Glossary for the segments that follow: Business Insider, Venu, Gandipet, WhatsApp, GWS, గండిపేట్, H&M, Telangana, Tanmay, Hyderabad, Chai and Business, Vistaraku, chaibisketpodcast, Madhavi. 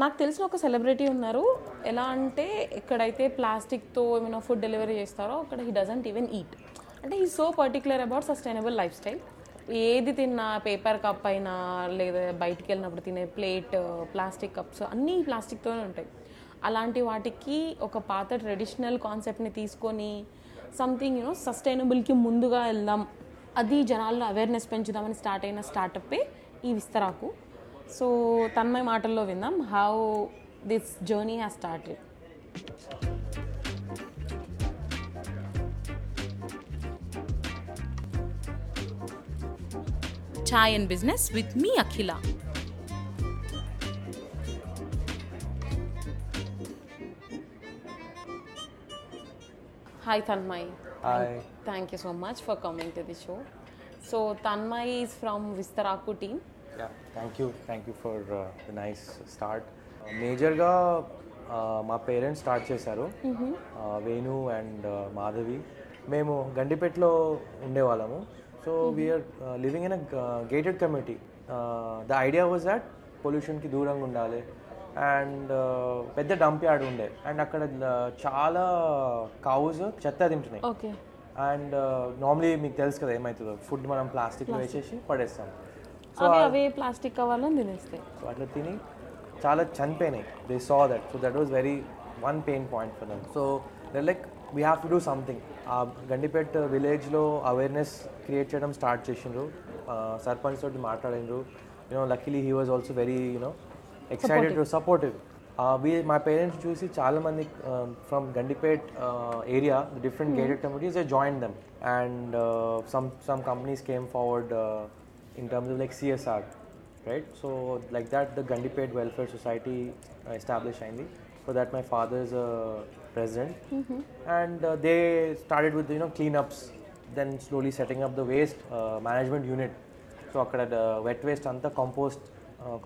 నాకు తెలిసిన ఒక సెలబ్రిటీ ఉన్నారు, ఎలా అంటే ఎక్కడైతే ప్లాస్టిక్తో ఏమైనా ఫుడ్ డెలివరీ చేస్తారో అక్కడ హీ డజంట్ ఈవెన్ ఈట్. అంటే he so particular about sustainable life style. ఏది తిన్నా పేపర్ కప్ అయినా లేదా బయటికి వెళ్ళినప్పుడు తినే ప్లేట్, ప్లాస్టిక్ కప్స్ అన్నీ ప్లాస్టిక్తోనే ఉంటాయి. అలాంటి వాటికి ఒక పాత ట్రెడిషనల్ కాన్సెప్ట్ని తీసుకొని సంథింగ్ యూనో సస్టైనబుల్కి ముందుగా వెళ్దాం, అది జనాల్లో అవేర్నెస్ పెంచుదామని స్టార్ట్ అయిన స్టార్టప్పే ఈ విస్తరాకు. సో తన్మయ మాటల్లో విందాం how this journey has started. Chai and Business with me, Akhila. Hi Tanmay. Hi. Thank you so much for coming to the show. So Tanmay is from Vistaraku team. Yeah, thank you. Thank you for the nice start. Major ga మా parents start చేశారు, Venu and Madhavi. మేము గండిపేట్లో ఉండేవాళ్ళము. So we are living in a gated community. The idea was that pollution ki duranga undale and pedda dump yard unde and akkada chaala cows chatta tintunnayi. Okay. And normally meeku telusu kada emaitado food manam plastic lo vechesi padestam. So ave plastic kavallo dinestayi. So atla tini chaala chanpenayi. They saw that. So that was very one pain point for them. So they're like, we have to do something. ఆ గండిపేట్ విలేజ్లో awareness create చేయడం start చేసిండ్రు. సర్పంచ్ తోటి మాట్లాడిండ్రు. You know luckily he was also very you know excited to supportive. మా parents చూసి చాలామంది from గండిపేట్ area different gated communities they join them and some companies came forward in terms of like CSR right. So like that the గండిపేట్ welfare society establish అయింది. So that my father is a president, and they started with cleanups, then slowly setting up the waste management unit. So akkada wet waste anta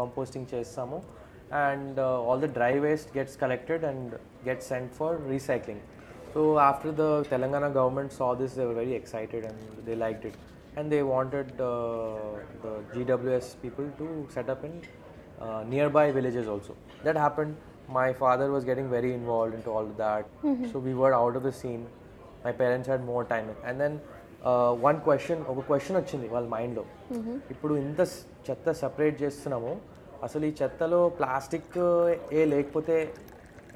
composting chestamu, and all the dry waste gets collected and gets sent for recycling. So after the Telangana government saw this, they were very excited and they liked it, and they wanted the GWS people to set up in nearby villages also. That happened. My father was getting very involved into all of that. So we were out of the scene. My parents had more time. And then ఒక question వచ్చింది వాళ్ళ మైండ్లో. ఇప్పుడు ఇంత చెత్త separate చేస్తున్నాము, అసలు ఈ చెత్తలో ప్లాస్టిక్ ఏ లేకపోతే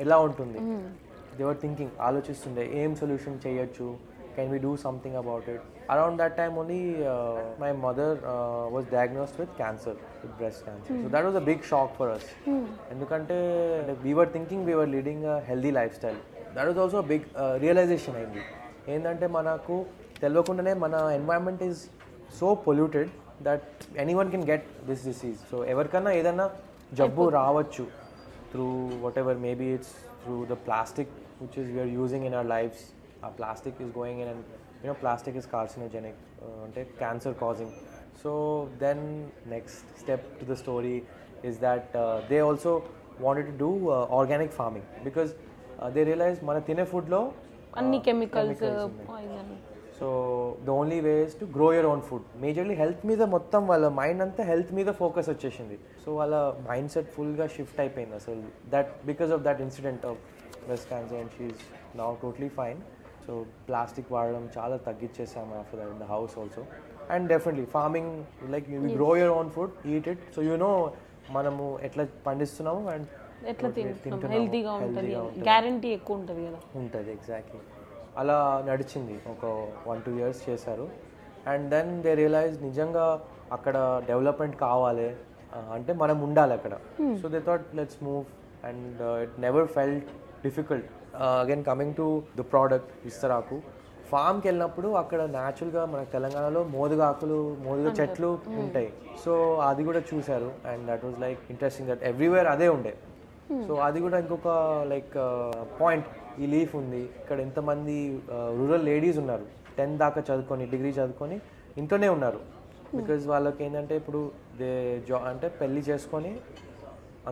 ఎలా ఉంటుంది? They were thinking, ఆలోచిస్తుండే ఏం సొల్యూషన్ చేయొచ్చు, can we do something about it? Around that time only my mother was diagnosed with cancer, with breast cancer. So that was a big shock for us. Endukante we were thinking we were leading a healthy lifestyle. That was also a big realization aindi. Endante manaku telvakundane mana environment is so polluted that anyone can get this disease. So evarkanna edanna jabbu raavachu through whatever, maybe it's through the plastic which is we are using in our lives. Plastic is going in and plastic is carcinogenic, cancer causing. So then next step to the story is that they also wanted to do organic farming, because they realized mana tine food lo anni chemicals poison. So the only way is to grow your own food. Majorly health meeda mottham valla mind anta health meeda focus vachesindi. So valla mindset full ga shift ayipoyindi asalu. That because of that incident of breast cancer, and she is now totally fine. So plastic వాడడం చాలా తగ్గించేసాము after that in the house also. And definitely farming, like you grow your own food, eat it, so మనము ఎట్లా పండిస్తున్నాము and ఎట్లా తింటున్నాము, హెల్తీగా ఉంటుంది, guarantee ఎక్కువ ఉంటుంది కదా, ఉంటుంది. ఎగ్జాక్ట్లీ అలా నడిచింది. ఒక 1-2 years చేశారు. అండ్ దెన్ దే రియలైజ్ నిజంగా అక్కడ డెవలప్మెంట్ కావాలి అంటే మనం ఉండాలి అక్కడ. So they thought let's move and it never felt difficult. Again coming to the product Vistaraku, farm ki ellinappudu akkada natural ga mana Telangana lo moduga chetlu untayi. So adi kuda chusaru and that was like interesting that everywhere ade unde. So adi kuda inkoka like point ee leaf undi ikkada entha mandi rural ladies unnaru 10 daaka chadukoni degree chadukoni intone unnaru, because vallaki endante ippudu they ante pelli cheskoni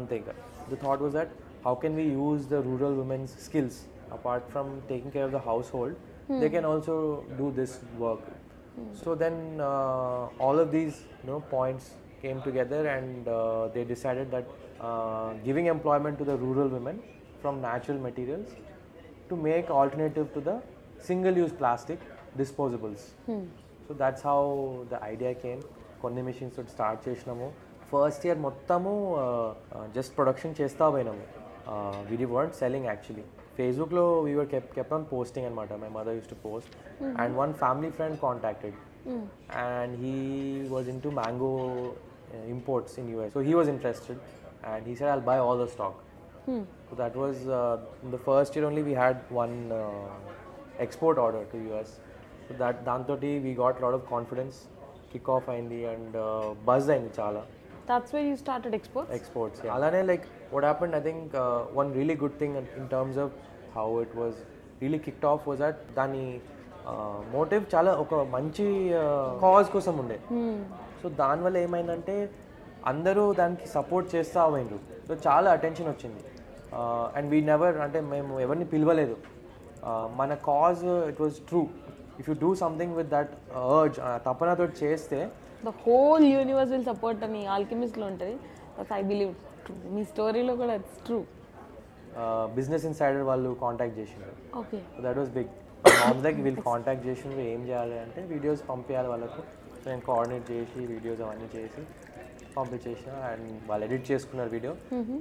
ante. Inga the thought was that how can we use the rural women's skills apart from taking care of the household? They can also do this work. So then all of these points came together and they decided that giving employment to the rural women from natural materials to make alternative to the single-use plastic disposables. So that's how the idea came. కొన్ని machines తోటి start చేసినాము. First year మొత్తము just production చేస్తూ పోయినాము. We want selling actually ఫేస్బుక్లో we were kept on posting అనమాట. My mother used to post and one family friend contacted and he was into mango imports in US. So he was interested and he said I'll buy all the stock. So that was in the first year only we had one export order to US. So that దాంతో we got lot of confidence, kick off అయింది and buzz అయింది చాలా. That's where you started exports? Exports, yeah. Alane, like what happened, I think one really good thing in terms of how it was really kicked off was that dani motive chala oka manchi cause kosam unde. So dani valla emaindante andaru daniki support chestha avayindu. So chala attention ochindi and we never ante memu evarni pilvaledu. Mana cause it was true. If you do something with that urge tapana tho chesthe the whole universe will support me. Alchemist lo untadi, but I believe me story lo kuda it's true. Business Insider vallu contact chesaru. Okay, so that was big. Mom's like we'll contact chesaru em cheyali ante videos pampiyali vallaku. So I coordinate chesi videos avanni chesi పంపించేసిన and వాళ్ళు edit చేసుకున్నారు video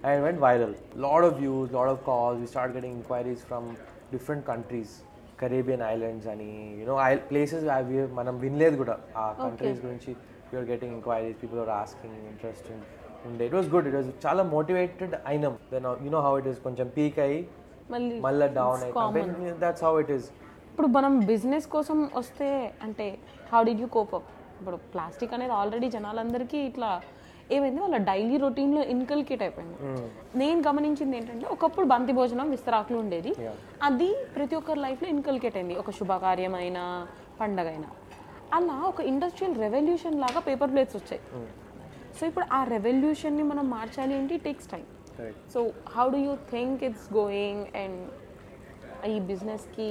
and went viral. Lot of views, lot of calls, we started getting inquiries from different countries, Caribbean islands ani, you know, places where మనం వినలేదు కూడా. ఆ countries గురించి we are getting inquiries, people are asking interesting. And it was good, it was chala motivated ainam. Then you know how it is, కొంచెం peak అయ్యి మళ్ళీ down అయ్యి, that's how it is. ఇప్పుడు మనం బిజినెస్ కోసం వస్తే అంటే how did you cope up? ఇప్పుడు ప్లాస్టిక్ అనేది ఆల్రెడీ జనాలందరికీ ఇట్లా ఏమైంది, వాళ్ళ డైలీ రొటీన్లో ఇన్కల్కేట్ అయిపోయింది. నేను గమనించింది ఏంటంటే ఒకప్పుడు బంతి భోజనం విస్తరాకులు ఉండేది, అది ప్రతి ఒక్కరి లైఫ్లో ఇన్కల్కేట్ అయింది, ఒక శుభకార్యమైన పండగ అయినా. అలా ఒక ఇండస్ట్రియల్ రెవల్యూషన్ లాగా పేపర్ ప్లేట్స్ వచ్చాయి. సో ఇప్పుడు ఆ రెవల్యూషన్ని మనం మార్చాలి అంటే takes time. So how do you think it's going and ఈ బిజినెస్కి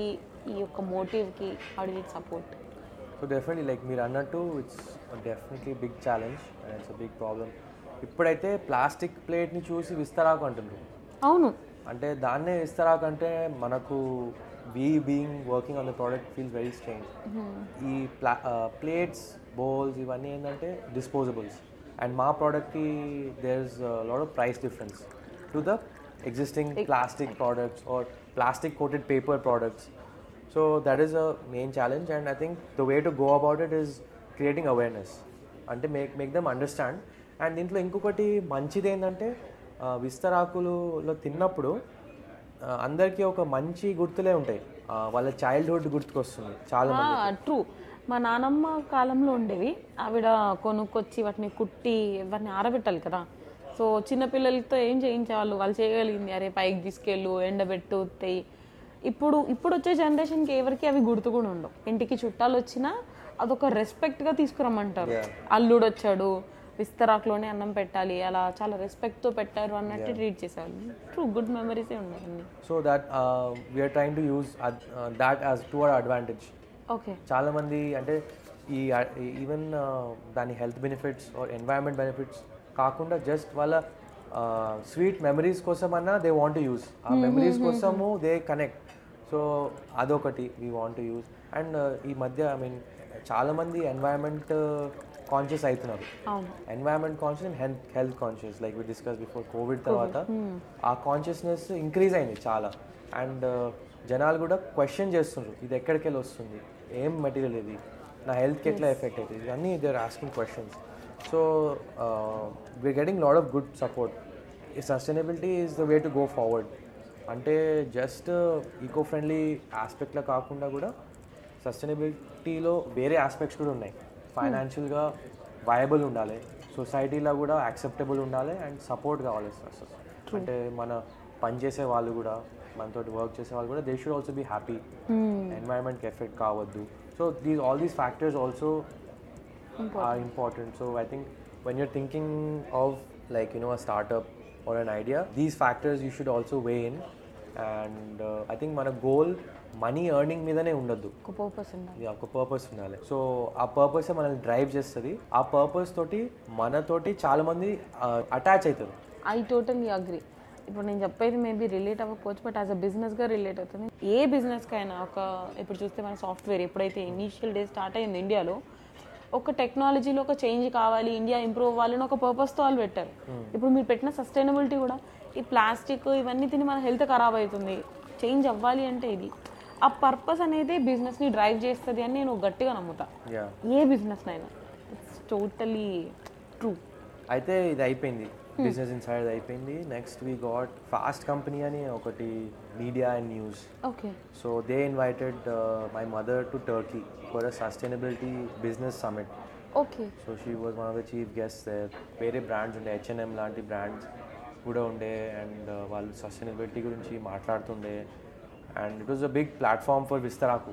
ఈ యొక్క మోటివ్కి how do it support? So definitely like మీరు అన్నట్టు it's definitely big challenge and it's big problem. ఇప్పుడైతే ప్లాస్టిక్ ప్లేట్ని చూసి విస్తరాకు అంటున్నారు. అవును, అంటే దాన్నే విస్తరాకు అంటే మనకు being working on the product feels very strange. ఈ ప్లేట్స్, బౌల్స్ ఇవన్నీ ఏంటంటే డిస్పోజబుల్స్ అండ్ మా ప్రోడక్ట్కి there is lot of price difference to the existing plastic products or plastic coated paper products. So that is a main challenge and I think the way to go about it is creating awareness, అంటే make them understand. And దీంట్లో ఇంకొకటి మంచిది ఏంటంటే విస్తరాకులలో తిన్నప్పుడు అందరికీ ఒక మంచి గుర్తులే ఉంటాయి, వాళ్ళ చైల్డ్హుడ్ గుర్తుకొస్తుంది చాలా ట్రూ. మా నానమ్మ కాలంలో ఉండేవి, ఆవిడ కొనుక్కొచ్చి వాటిని కుట్టి వాటిని ఆరబెట్టాలి కదా. సో చిన్నపిల్లలతో ఏం చేయించేవాళ్ళు, వాళ్ళు చేయగలిగింది అరే పైకి తీసుకెళ్ళు ఎండబెట్టు తెయి. ఇప్పుడు వచ్చే జనరేషన్కి ఎవరికి అవి గుర్తు కూడా ఉండవు. ఇంటికి చుట్టాలు వచ్చినా అదొక రెస్పెక్ట్గా తీసుకురమ్మంటారు, అల్లుడు వచ్చాడు విస్తరాకులోనే అన్నం పెట్టాలి, అలా చాలా రెస్పెక్ట్తో పెట్టారు అన్నట్టు ట్రీట్ చేశారు. ట్రూ, గుడ్ మెమరీసే ఉన్నాయండి. So that we're trying to use that as to our advantage. Okay, చాలామంది అంటే ఈ ఈవెన్ దాని health benefits or environment benefits కాకుండా జస్ట్ వాళ్ళ స్వీట్ మెమరీస్ కోసం అన్నా దే వాంట్ టు యూజ్, ఆ మెమరీస్ కోసము దే కనెక్ట్. సో అదొకటి we want to use. And ఈ మధ్య ఐ మీన్ చాలామంది ఎన్వైరన్మెంట్ కాన్షియస్ అవుతున్నారు. Environment conscious and health conscious, like we discuss before Covid తర్వాత ఆ కాన్షియస్నెస్ ఇంక్రీజ్ అయింది చాలా. అండ్ జనాలు కూడా క్వశ్చన్ చేస్తున్నారు, ఇది ఎక్కడికి వెళ్ళి వస్తుంది, ఏం మెటీరియల్ ఇది, నా హెల్త్కి ఎట్లా ఎఫెక్ట్ అవుతుంది, ఇవన్నీ they are asking questions. So we're getting lot of good support. Sustainability is the way to go forward, అంటే జస్ట్ ఈకో ఫ్రెండ్లీ ఆస్పెక్ట్లో కాకుండా కూడా సస్టైనబిలిటీలో వేరే ఆస్పెక్ట్స్ కూడా ఉన్నాయి. ఫైనాన్షియల్గా వయబుల్ ఉండాలి, సొసైటీలో కూడా యాక్సెప్టబుల్ ఉండాలి అండ్ సపోర్ట్ కావాలి. అంటే మన పనిచేసే వాళ్ళు కూడా, మనతో వర్క్ చేసే వాళ్ళు కూడా they should also be happy, ఎన్వైరన్మెంట్కి ఎఫెక్ట్ కావద్దు. So these all these factors also are important. So I think when you're thinking of like you know a startup or an idea, these factors you should also weigh in. And I think మన goal money earning మీదనే ఉండద్దు, ఒక purpose ఉండాలి, ఒక purpose ఉండాలి. So ఆ purpose మనల్ని drive చేస్తుంది, ఆ పర్పస్ తోటి మనతోటి చాలా మంది అటాచ్ అవుతారు. I totally agree. ఇప్పుడు నేను చెప్పేది మేబీ రిలేట్ అవ్వకపోవచ్చు, బట్ యాజ్ అ బిజినెస్గా రిలేట్ అవుతుంది. ఏ బిజినెస్కైనా ఒక ఇప్పుడు చూస్తే మన సాఫ్ట్వేర్ ఎప్పుడైతే ఇనీషియల్ డే స్టార్ట్ అయింది ఇండియాలో, ఒక టెక్నాలజీలో ఒక చేంజ్ కావాలి, ఇండియా ఇంప్రూవ్ అవ్వాలి అని ఒక పర్పస్తో వాళ్ళు పెట్టారు. ఇప్పుడు మీరు పెట్టిన సస్టైనబిలిటీ కూడా ఈ ప్లాస్టిక్ ఇవన్నీ తిని మన హెల్త్ ఖరాబ్ అవుతుంది, చేంజ్ అవ్వాలి అంటే ఇది ఆ పర్పస్ అనేది బిజినెస్ని డ్రైవ్ చేస్తుంది అని నేను గట్టిగా నమ్ముతాను. ఏ బిజినెస్ అయినా ఇట్స్ టోటలీ ట్రూ. అయితే ఇది అయిపోయింది, బిజినెస్ ఇన్సైడర్ అయిపోయింది. Next we got Fast Company అని ఒకటి media and news. Okay, so they invited my mother to Turkey for a sustainability business summit. Okay, so she was one of the chief guest there. వేరే brands ఉండే, H&M లాంటి brands కూడా ఉండే, and వాళ్ళు sustainability గురించి మాట్లాడుతుండే. And it was a big platform for Vistaraku,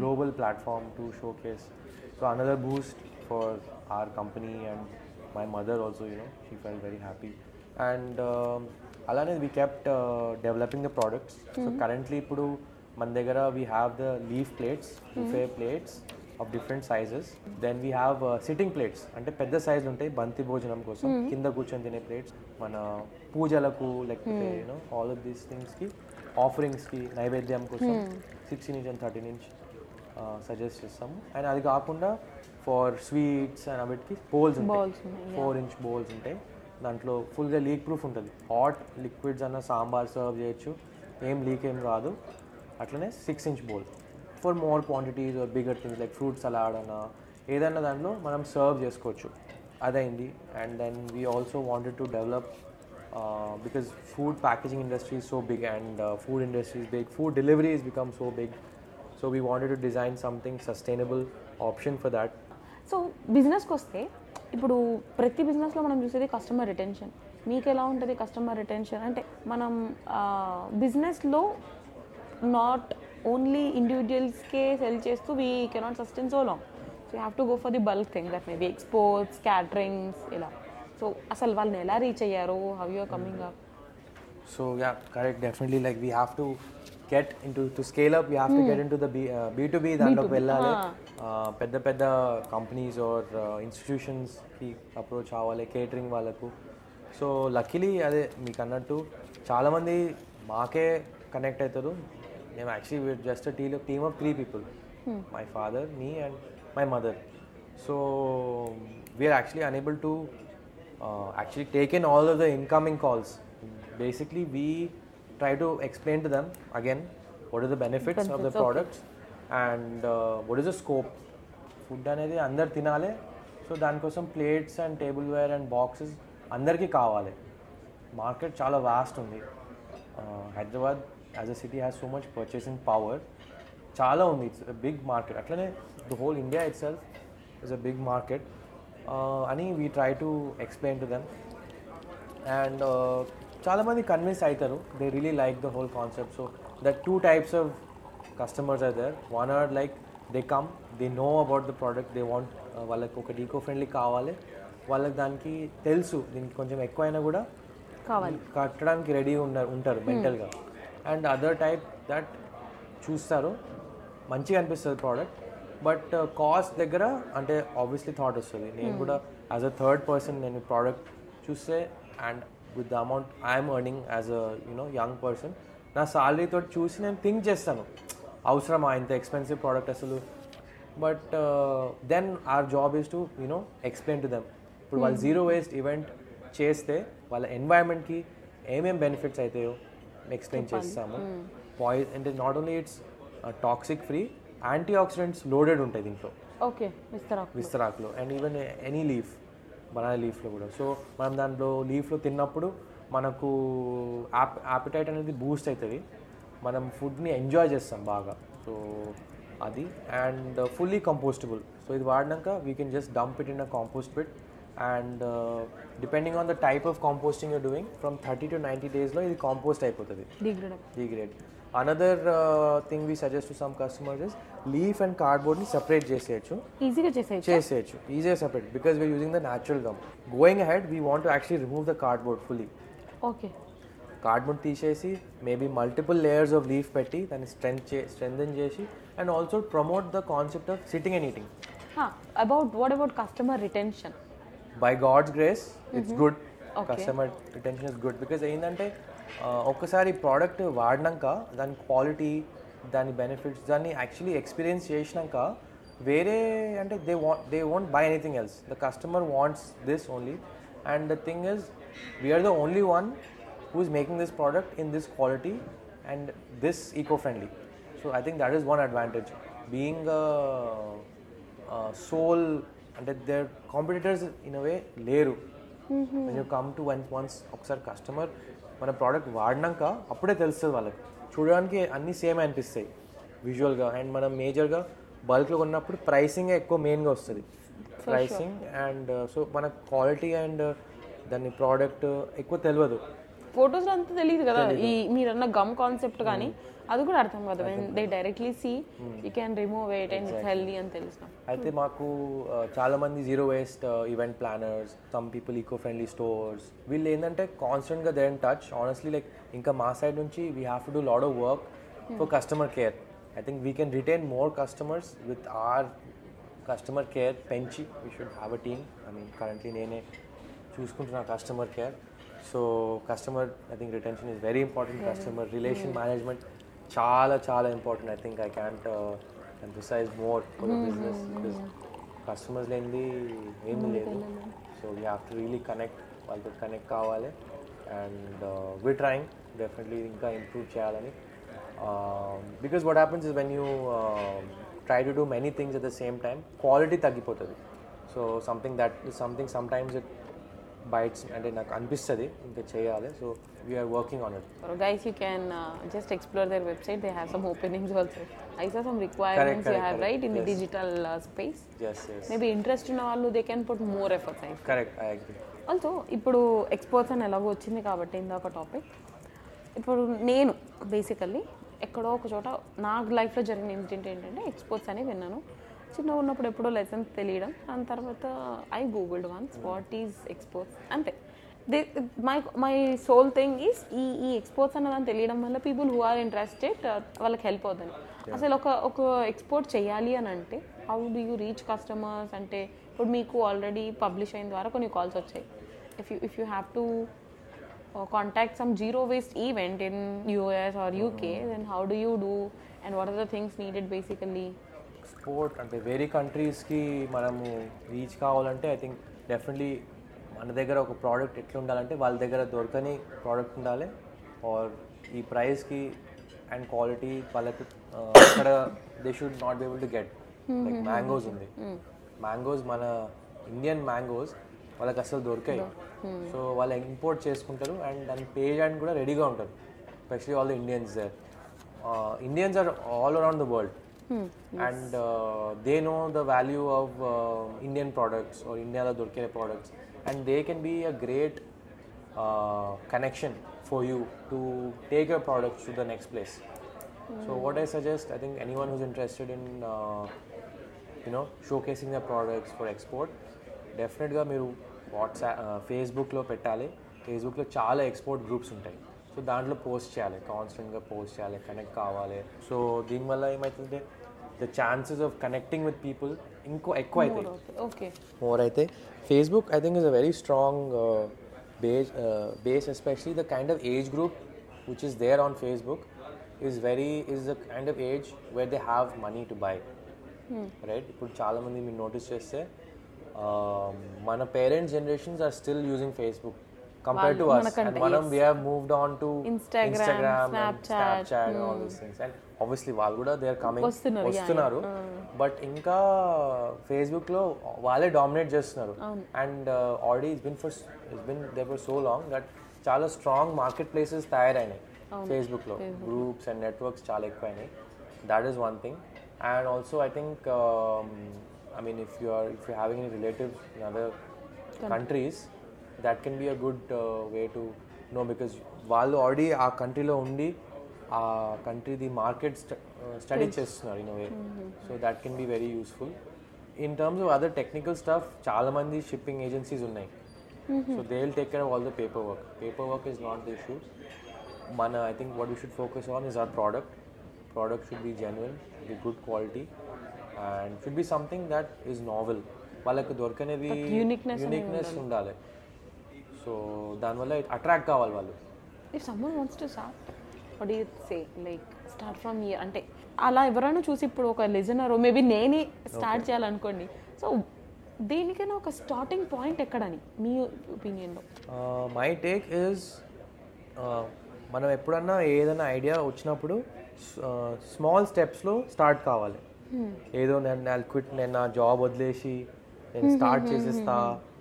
global platform to showcase. So another boost for our company, and my mother also, you know, she felt very happy. And alane we kept developing the products. So currently ipudu man degara we have the leaf plates, buffet plates of different sizes. Then we have sitting plates, ante pedda size untayi banti bhojanam kosam kinda kuchon tine plates, mana poojalaku lekate you know all of these things ki ఆఫరింగ్స్కి నైవేద్యం కోసం 16" and 13" suggest చేస్తాము. And అది కాకుండా for sweets and అవిటికి bowls ఉంటాయి, 4" bowls ఉంటాయి. దాంట్లో ఫుల్గా లీక్ ప్రూఫ్ ఉంటుంది, హాట్ లిక్విడ్స్ అన్న సాంబార్ సర్వ్ చేయొచ్చు, ఏం లీక్ ఏం రాదు. అట్లనే 6" bowl for more quantities or bigger things like fruit salad అన్న ఏదైనా దాంట్లో మనం సర్వ్ చేసుకోవచ్చు. అదైంది. And then we also wanted to develop because food packaging industry is so big, and food industry is big, food delivery has become so big, so we wanted to design something sustainable option for that. So business koste ipudu prati business lo manam chusedi customer retention. Meek ela untadi customer retention ante manam business lo not only individuals ke sell chestu we cannot sustain so long, so you have to go for the bulk thing, that may be exports, caterings ila. So అసలు వాళ్ళని ఎలా reach అయ్యారు, how you are coming up? So yeah correct, definitely like we have to get in to to scale up, we have to get in to the B2B, దాంట్లోకి వెళ్ళాలి. పెద్ద పెద్ద companies or ఇన్స్టిట్యూషన్స్కి approach అవ్వాలి, catering వాళ్ళకు. So luckily అదే మీకు అన్నట్టు చాలామంది మాకే కనెక్ట్ అవుతారు. మేము actually just team of 3 people, my father, me and my mother. So we're actually unable to actually take in all of the incoming calls. Basically we try to explain to them again what are the benefits of the products, and what is the scope. Food anedi andar tinale, so dan kosam plates and tableware and boxes andarki kavale. Market chala vast undi. Hyderabad as a city has so much purchasing power, chala undi, it's a big market. Atlane the whole India itself is a big market. అని we try to explain to them, and చాలామంది convince అవుతారు, they really like the whole concept. So that 2 types of customers are there. One are like they come, they know about the product, they want, వాళ్ళకి ఒకటి eco friendly కావాలి, వాళ్ళకి దానికి తెలుసు, దీనికి కొంచెం ఎక్కువైనా కూడా కావాలి, కట్టడానికి రెడీ ఉంటారు మెంటల్గా. అండ్ అదర్ టైప్ దట్ చూస్తారు, మంచిగా అనిపిస్తుంది ప్రోడక్ట్, బట్ కాస్ట్ దగ్గర అంటే ఆబ్వియస్లీ థాట్ వస్తుంది. నేను కూడా యాజ్ అ థర్డ్ పర్సన్ నేను ప్రోడక్ట్ చూస్తే, and with the amount I'm earning as a you know young person, నా శాలరీతో చూసి నేను థింక్ చేస్తాను, అవసరమా ఇంత ఎక్స్పెన్సివ్ ప్రోడక్ట్ అసలు. But then our job is to you know explain to them. ఇప్పుడు వాళ్ళు జీరో వేస్ట్ ఈవెంట్ చేస్తే వాళ్ళ ఎన్వైరన్మెంట్కి ఏమేమి బెనిఫిట్స్ అవుతాయో ఎక్స్ప్లెయిన్ చేస్తాము. అంటే not only it's toxic free, anti oxidants loaded ఉంటాయి దీంట్లో. ఓకే, విస్తరాకులో and even any leaf, banana లీఫ్లో కూడా. సో మనం దాంట్లో లీఫ్లో తిన్నప్పుడు మనకు యాపిటైట్ అనేది బూస్ట్ అవుతుంది, మనం ఫుడ్ని ఎంజాయ్ చేస్తాం బాగా. సో అది అండ్ ఫుల్లీ కంపోస్టబుల్. సో ఇది వాడినాక we can just dump it in a compost pit, and depending on the type of composting you doing from 30 to 90 daysలో ఇది కాంపోస్ట్ అయిపోతుంది, degrade. Another thing we suggest to some customers is leaf and కార్డ్బోర్డ్ని separate చేసేయచ్చు, ఈజీగా చేసేయచ్చు, ఈజీగా separate because we're using the natural gum. Going ahead we want to actually remove the cardboard fully. Okay, cardboard తీసేసి maybe multiple layers of leaf పెట్టి దాన్ని strengthen చేసి, and also promote the concept of sitting and eating. About what about customer retention? By God's grace it's good. Customer retention is good. Because ఏంటంటే ఒక్కసారి product వాడినాక దాని quality, దాని benefits, దాన్ని actually experience చేసినాక వేరే అంటే they won't buy anything else. The customer wants this only and the thing is we're the only one who is making this product in this quality and this eco-friendly. So I think that is one advantage. Being a sole, and their competitors in a way leru. Mm-hmm. When you come to once okkar customer, mana product vaadnanka appude telustadi vallaku. Chudadaniki anni same anipistayi visual ga, and mana major ga bulk lo konnappudu pricing ekko main ga ostadi. Pricing and so mana quality and dani product ekko telvadu. ఫొటోస్లో అంతా తెలియదు కదా ఈ మీరన్న gum concept, కానీ అది కూడా అర్థం కదా. They directly see you can remove it and it's healthy అని తెలుసు. అయితే మాకు చాలామంది zero waste event planners, some people eco friendly stores, వీళ్ళు ఏంటంటే కాన్స్టెంట్గా they and touch. Honestly like ఇంకా మా సైడ్ నుంచి we have to do lot of work for customer care. I think we can retain more customers with our customer care పెంచి we should have a team. I mean currently నేనే చూసుకుంటున్నా customer care. So customer, I think retention is very important. Customer relation management, chala important. I think I can't emphasize more for the business because customers lendi em ledu. So we have to really connect, vallu connect kavale, and we're trying definitely inka improve cheyalani. Because what happens is when you try to do many things at the same time, quality tagipotadi. So something sometimes it bites, అంటే నాకు అనిపిస్తుంది ఇంకా చేయాలి. So we're working on it. Guys you can just explore their website, they have some openings also. I saw some requirements you have right in the digital space. Maybe interest ఉన్న వాళ్ళు they can put more efforts. I correct, I agree. Also ఇప్పుడు exports అని ఎలాగో వచ్చింది కాబట్టి ఇందాక topic, ఇప్పుడు నేను బేసికల్లీ ఎక్కడో ఒక చోట నా లైఫ్లో జరిగిన ఇన్సిడెంట్ ఏంటంటే ఎక్స్పోర్ట్స్ అని విన్నాను. చిన్నగా ఉన్నప్పుడు ఎప్పుడో లైసెన్స్ తెలియడం, దాని తర్వాత I googled once what is exports. అంతే మై సోల్ థింగ్ ఈజ్ ఈ ఎక్స్పోర్ట్స్ అన్నదాన్ని తెలియడం వల్ల పీపుల్ హూ ఆర్ ఇంట్రెస్టెడ్ వాళ్ళకి హెల్ప్ అవుతుంది. అసలు ఒక ఎక్స్పోర్ట్ చేయాలి అని అంటే how do you reach customers? అంటే ఇప్పుడు మీకు ఆల్రెడీ పబ్లిష్ అయిన ద్వారా కొన్ని కాల్స్ వచ్చాయి. If you have to contact some zero waste event in US or UK, then how do you do and what are the things needed basically? Export అంటే వేరే కంట్రీస్కి మనము రీచ్ కావాలంటే ఐ థింక్ డెఫినెట్లీ మన దగ్గర ఒక product ఎట్లా ఉండాలంటే వాళ్ళ దగ్గర దొరకని ప్రోడక్ట్ ఉండాలి, ఆర్ ఈ ప్రైస్కి అండ్ క్వాలిటీ వాళ్ళకి అక్కడ they should not be able to get. Like mangoes ఉంది, మ్యాంగోస్ మన ఇండియన్ మ్యాంగోస్ వాళ్ళకి అసలు దొరికాయి. సో వాళ్ళు ఇంపోర్ట్ చేసుకుంటారు అండ్ దాన్ని పే చేయడానికి కూడా రెడీగా ఉంటారు. Especially all the Indians there, Indians are all around the world. And they know the value of Indian products or India la dorke products, and they can be a great connection for you to take your products to the next place. So what I suggest, I think anyone who's interested in showcasing their products for export, definitely meeru WhatsApp, Facebook lo pettali. Facebook lo chaala export groups untai. So దాంట్లో post చేయాలి, కాన్స్టెంట్గా post చేయాలి, connect కావాలి. So దీనివల్ల ఏమవుతుందంటే the chances of connecting with people ఇంకో ఎక్కువ అవుతాయి. ఓకే, మోర్ అయితే Facebook I think is a very strong base, especially the kind of age group which is there on Facebook is the kind of age where they have money to buy, right? ఇప్పుడు చాలామంది మీరు notice చేస్తే మన parents generations are still using Facebook compared to us, and we have moved on to Instagram Snapchat and all those things, and obviously Valguda they are coming vastunaru, but inka Facebook lo vale dominate chestunaru, and already it's been there for so long that chaala strong marketplaces tayarainai Facebook lo, groups and networks chaala ekkuvainai. That is one thing. And also I think I mean if you're having any relatives in other countries, that can be a good way to know, because వాళ్ళు already ఆ కంట్రీలో ఉండి ఆ కంట్రీది market study చేస్తున్నారు in way. So that can be very useful. In terms of other technical stuff చాలామంది shipping agencies ఉన్నాయి. So they will take care of all the paper work is not the issue. మన I think what you should focus on is our product should be genuine, should be good quality, and should be something that is novel. వాళ్ళకి దొరకనేది uniqueness ఉండాలి. So దానివల్ల attract కావాలి వాళ్ళు. If someone wants to start what do you say like start from here అంటే అలా ఎవరైనా చూసి ఇప్పుడు ఒక లిజనర్ మేబీ నేనే స్టార్ట్ చేయాలనుకోండి, సో దీనికైనా ఒక స్టార్టింగ్ పాయింట్ ఎక్కడని మీ ఒపీనియన్లో? మై టేక్ ఇస్ మనం ఎప్పుడన్నా ఏదైనా ఐడియా వచ్చినప్పుడు స్మాల్ స్టెప్స్లో స్టార్ట్ కావాలి. ఏదో నేను క్విట్, నేను నా జాబ్ వదిలేసి నేను స్టార్ట్ చేసేస్తా,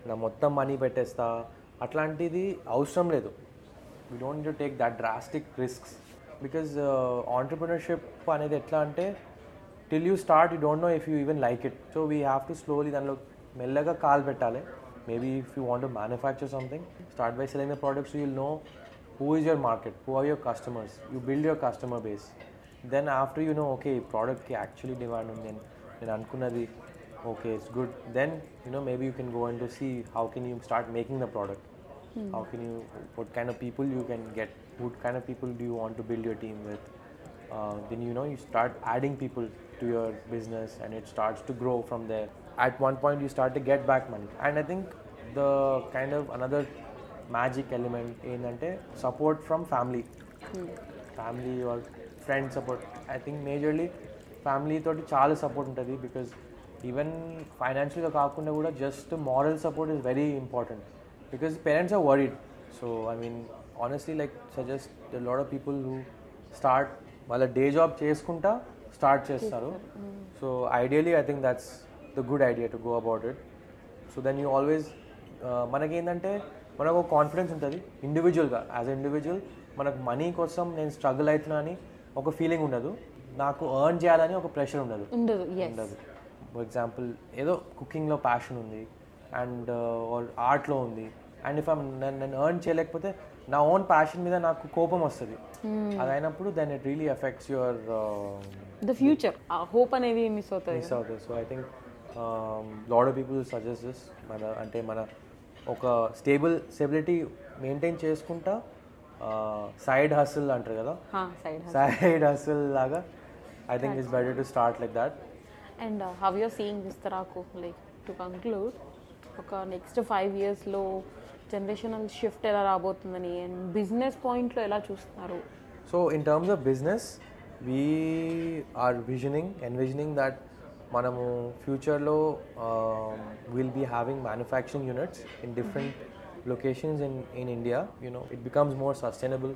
నా మొత్తం మనీ పెట్టేస్తా, అట్లాంటిది అవసరం లేదు. We don't need to take that drastic risks because entrepreneurship అనేది ఎట్లా అంటే till you start you don't know if you even like it, so we have to slowly then look mellaga kaal pettale. Maybe if you want to manufacture something, start by selling the products, so you'll know who is your market, who are your customers, you build your customer base, then after you know okay product ki actually demand undi then ankunnadi okay it's good, then you know maybe you can go and to see how can you start making the product, how can you, what kind of people you can get, what kind of people do you want to build your team with, then you know you start adding people to your business and it starts to grow from there. At one point you start to get back money, and I think the kind of another magic element ఏంటంటే support from family, family or friend support. I think majorly family తోటి చాలా support ఉంటుంది because even financially కాకుండా కూడా just moral support is very important because parents are worried. So I mean honestly like suggest a lot of people who start వాళ్ళ day job చేసుకుంటా start చేస్తారు. So ideally I think that's the good idea to go about it. So then you always మనకేంటంటే మనకు ఒక confidence ఉంటుంది ఇండివిజువల్గా, as a individual మనకు money కోసం నేను స్ట్రగుల్ అవుతున్నా అని ఒక ఫీలింగ్ ఉండదు, నాకు ఎర్న్ చేయాలని ఒక ప్రెషర్ ఉండదు ఉండదు. ఫర్ ఎగ్జాంపుల్ ఏదో కుకింగ్లో ప్యాషన్ ఉంది అండ్ ఆర్ట్లో ఉంది, అండ్ ఇఫ్ నేను ఎర్న్ చేయలేకపోతే నా ఓన్ ప్యాషన్ మీద నాకు కోపం వస్తుంది. అదైనప్పుడు then it really affects your the future, ఆ హోప్ అనేది మిస్ అవుతుంది. So I think lot of people suggest this. మన అంటే మన ఒక స్టెబిలిటీ మెయింటైన్ చేసుకుంటా సైడ్ హస్ల్ అంటారు కదా, సైడ్ హస్ల్ లాగా I think it's better to start like that. And how you are seeing విస్తరాకు like to conclude ఒక నెక్స్ట్ 5 yearsలో జనరేషనల్ షిఫ్ట్ ఎలా రాబోతుందని అండ్ బిజినెస్ పాయింట్లో ఎలా చూస్తున్నారు? So in terms of business we are envisioning that మనము ఫ్యూచర్లో will be having manufacturing units in different locations in India, you know it becomes more sustainable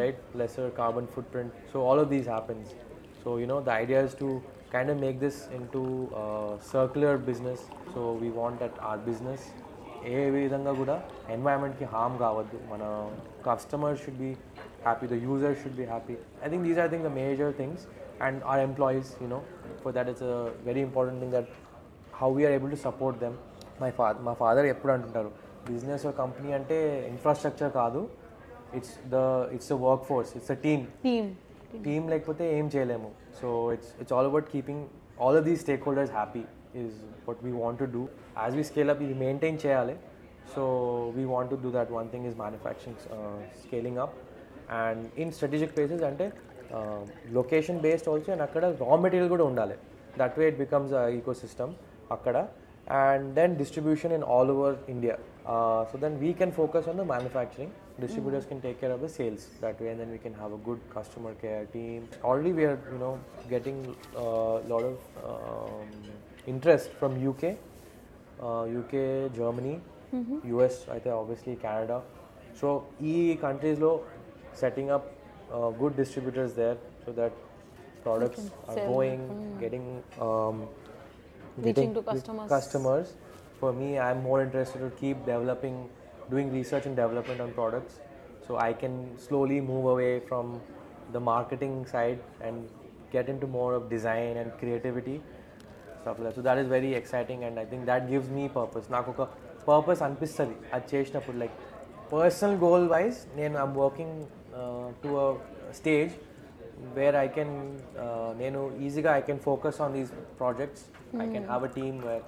right, lesser carbon footprint, so all of these happens. So you know the idea is to kind of make this into a circular business, so we want that our business ఏ విధంగా కూడా ఎన్వైరన్మెంట్కి harm కావద్దు, మన customer should be happy, the user should be happy. I think these are think the major things and are employees you know for that it's a very important thing that how we are able to support them. మా father ఎప్పుడు అంటుంటారు business or company అంటే infrastructure కాదు, it's a work force, it's a team లేకపోతే ఏం చేయలేము. So it's all about keeping all of these stakeholders happy is what we want to do as we scale up. ఇది maintain చేయాలి, so we want to do that. One thing is manufacturing scaling up and in strategic places అంటే location based also, and అక్కడ raw material కూడా ఉండాలి, that way it becomes ecosystem అక్కడ, and then distribution in all over India. So then we can focus on the manufacturing, distributors can take care of the sales that way, and then we can have a good customer care team. Already we are getting a lot of interest from UK, Germany, US, I think obviously Canada. So ee countries lo setting up good distributors there so that products are going getting to customers. For me, I'm more interested to keep developing, doing research and development on products, so I can slowly move away from the marketing side and get into more of design and creativity stuff like that. So that is very exciting, and I think that gives me purpose. Naaku oka purpose anpistadi ad chesinappudu, like personal goal wise nenu I'm working to a stage where I can nenu easily I can focus on these projects. I can have a team where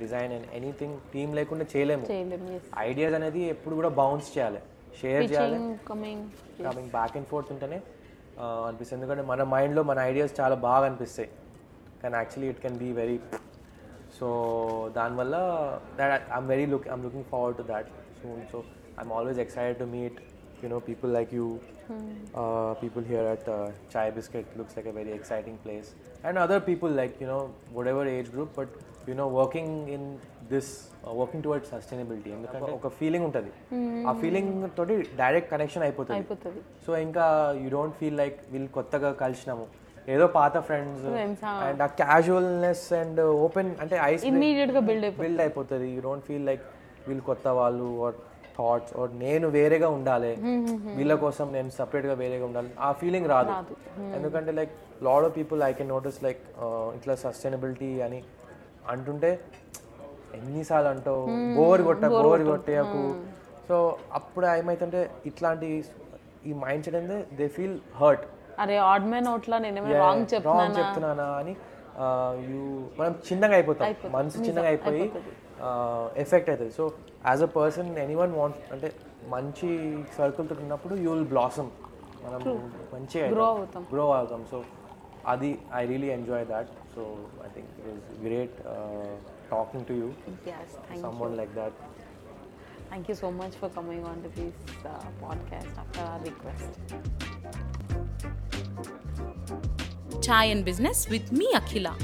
design and anything team లేకుండా చేయలేము. Ideas అనేది ఎప్పుడు కూడా bounce చేయాలి, share చేయాలి, coming back and fourth ఉంటేనే అనిపిస్తుంది. ఎందుకంటే మన మైండ్లో మన ఐడియాస్ చాలా బాగా అనిపిస్తాయి కానీ actually it can be very, so దానివల్ల I'm looking forward to that. soon. So I'm always excited to meet, you know, people like you. People here at Chai Biscuit looks like a very exciting place, and other people like, you know, whatever age group, but you know, working in this, working towards sustainability, and ఒక feeling ఉంటుంది. ఆ feeling తోటి direct connection అయిపోతుంది. So ఇంకా you don't feel like వీళ్ళు కొత్తగా కలిసినాము, ఏదో పాత ఫ్రెండ్స్, అండ్ ఆ క్యాజువల్నెస్ అండ్ ఓపెన్ అంటే ఐస్ ఇమీడియట్ గా బిల్డ్ అయిపోతుంది. యూ డోంట్ ఫీల్ లైక్ వీళ్ళు కొత్త వాళ్ళు ఆర్ థాట్స్ ఆర్ నేను వేరేగా ఉండాలి, వీళ్ళ కోసం నేను సపరేట్ గా వేరేగా ఉండాలి, ఆ ఫీలింగ్ రాదు. ఎందుకంటే like lot of people I can notice like ఇట్లా సస్టైనబిలిటీ అని అంటుంటే ఎన్నిసార్లు అంటావు, బోర్ కొట్టకు. సో అప్పుడు ఏమైతుంటే ఇట్లాంటి ఈ మైండ్ సెట్ అంటే దే ఫీల్ హర్ట్, అరే ఆడ్ మ్యాన్ అవుట్లా నేనేమైనా రాంగ్ చెప్తున్నానా అని మనం చిన్నగా అయిపోతాం, మనసు చిన్నగా అయిపోయి ఎఫెక్ట్ అవుతుంది. So as a person anyone wants అంటే మంచి సర్కిల్తో ఉన్నప్పుడు యూ విల్ బ్లాసమ్, మనం మంచిగా గ్రో అవుతాం. సో అది I really enjoy that. So I think it was great talking to you, someone like that. Thank you so much for coming on to this podcast after our request. Chai and Business with me, Akhila.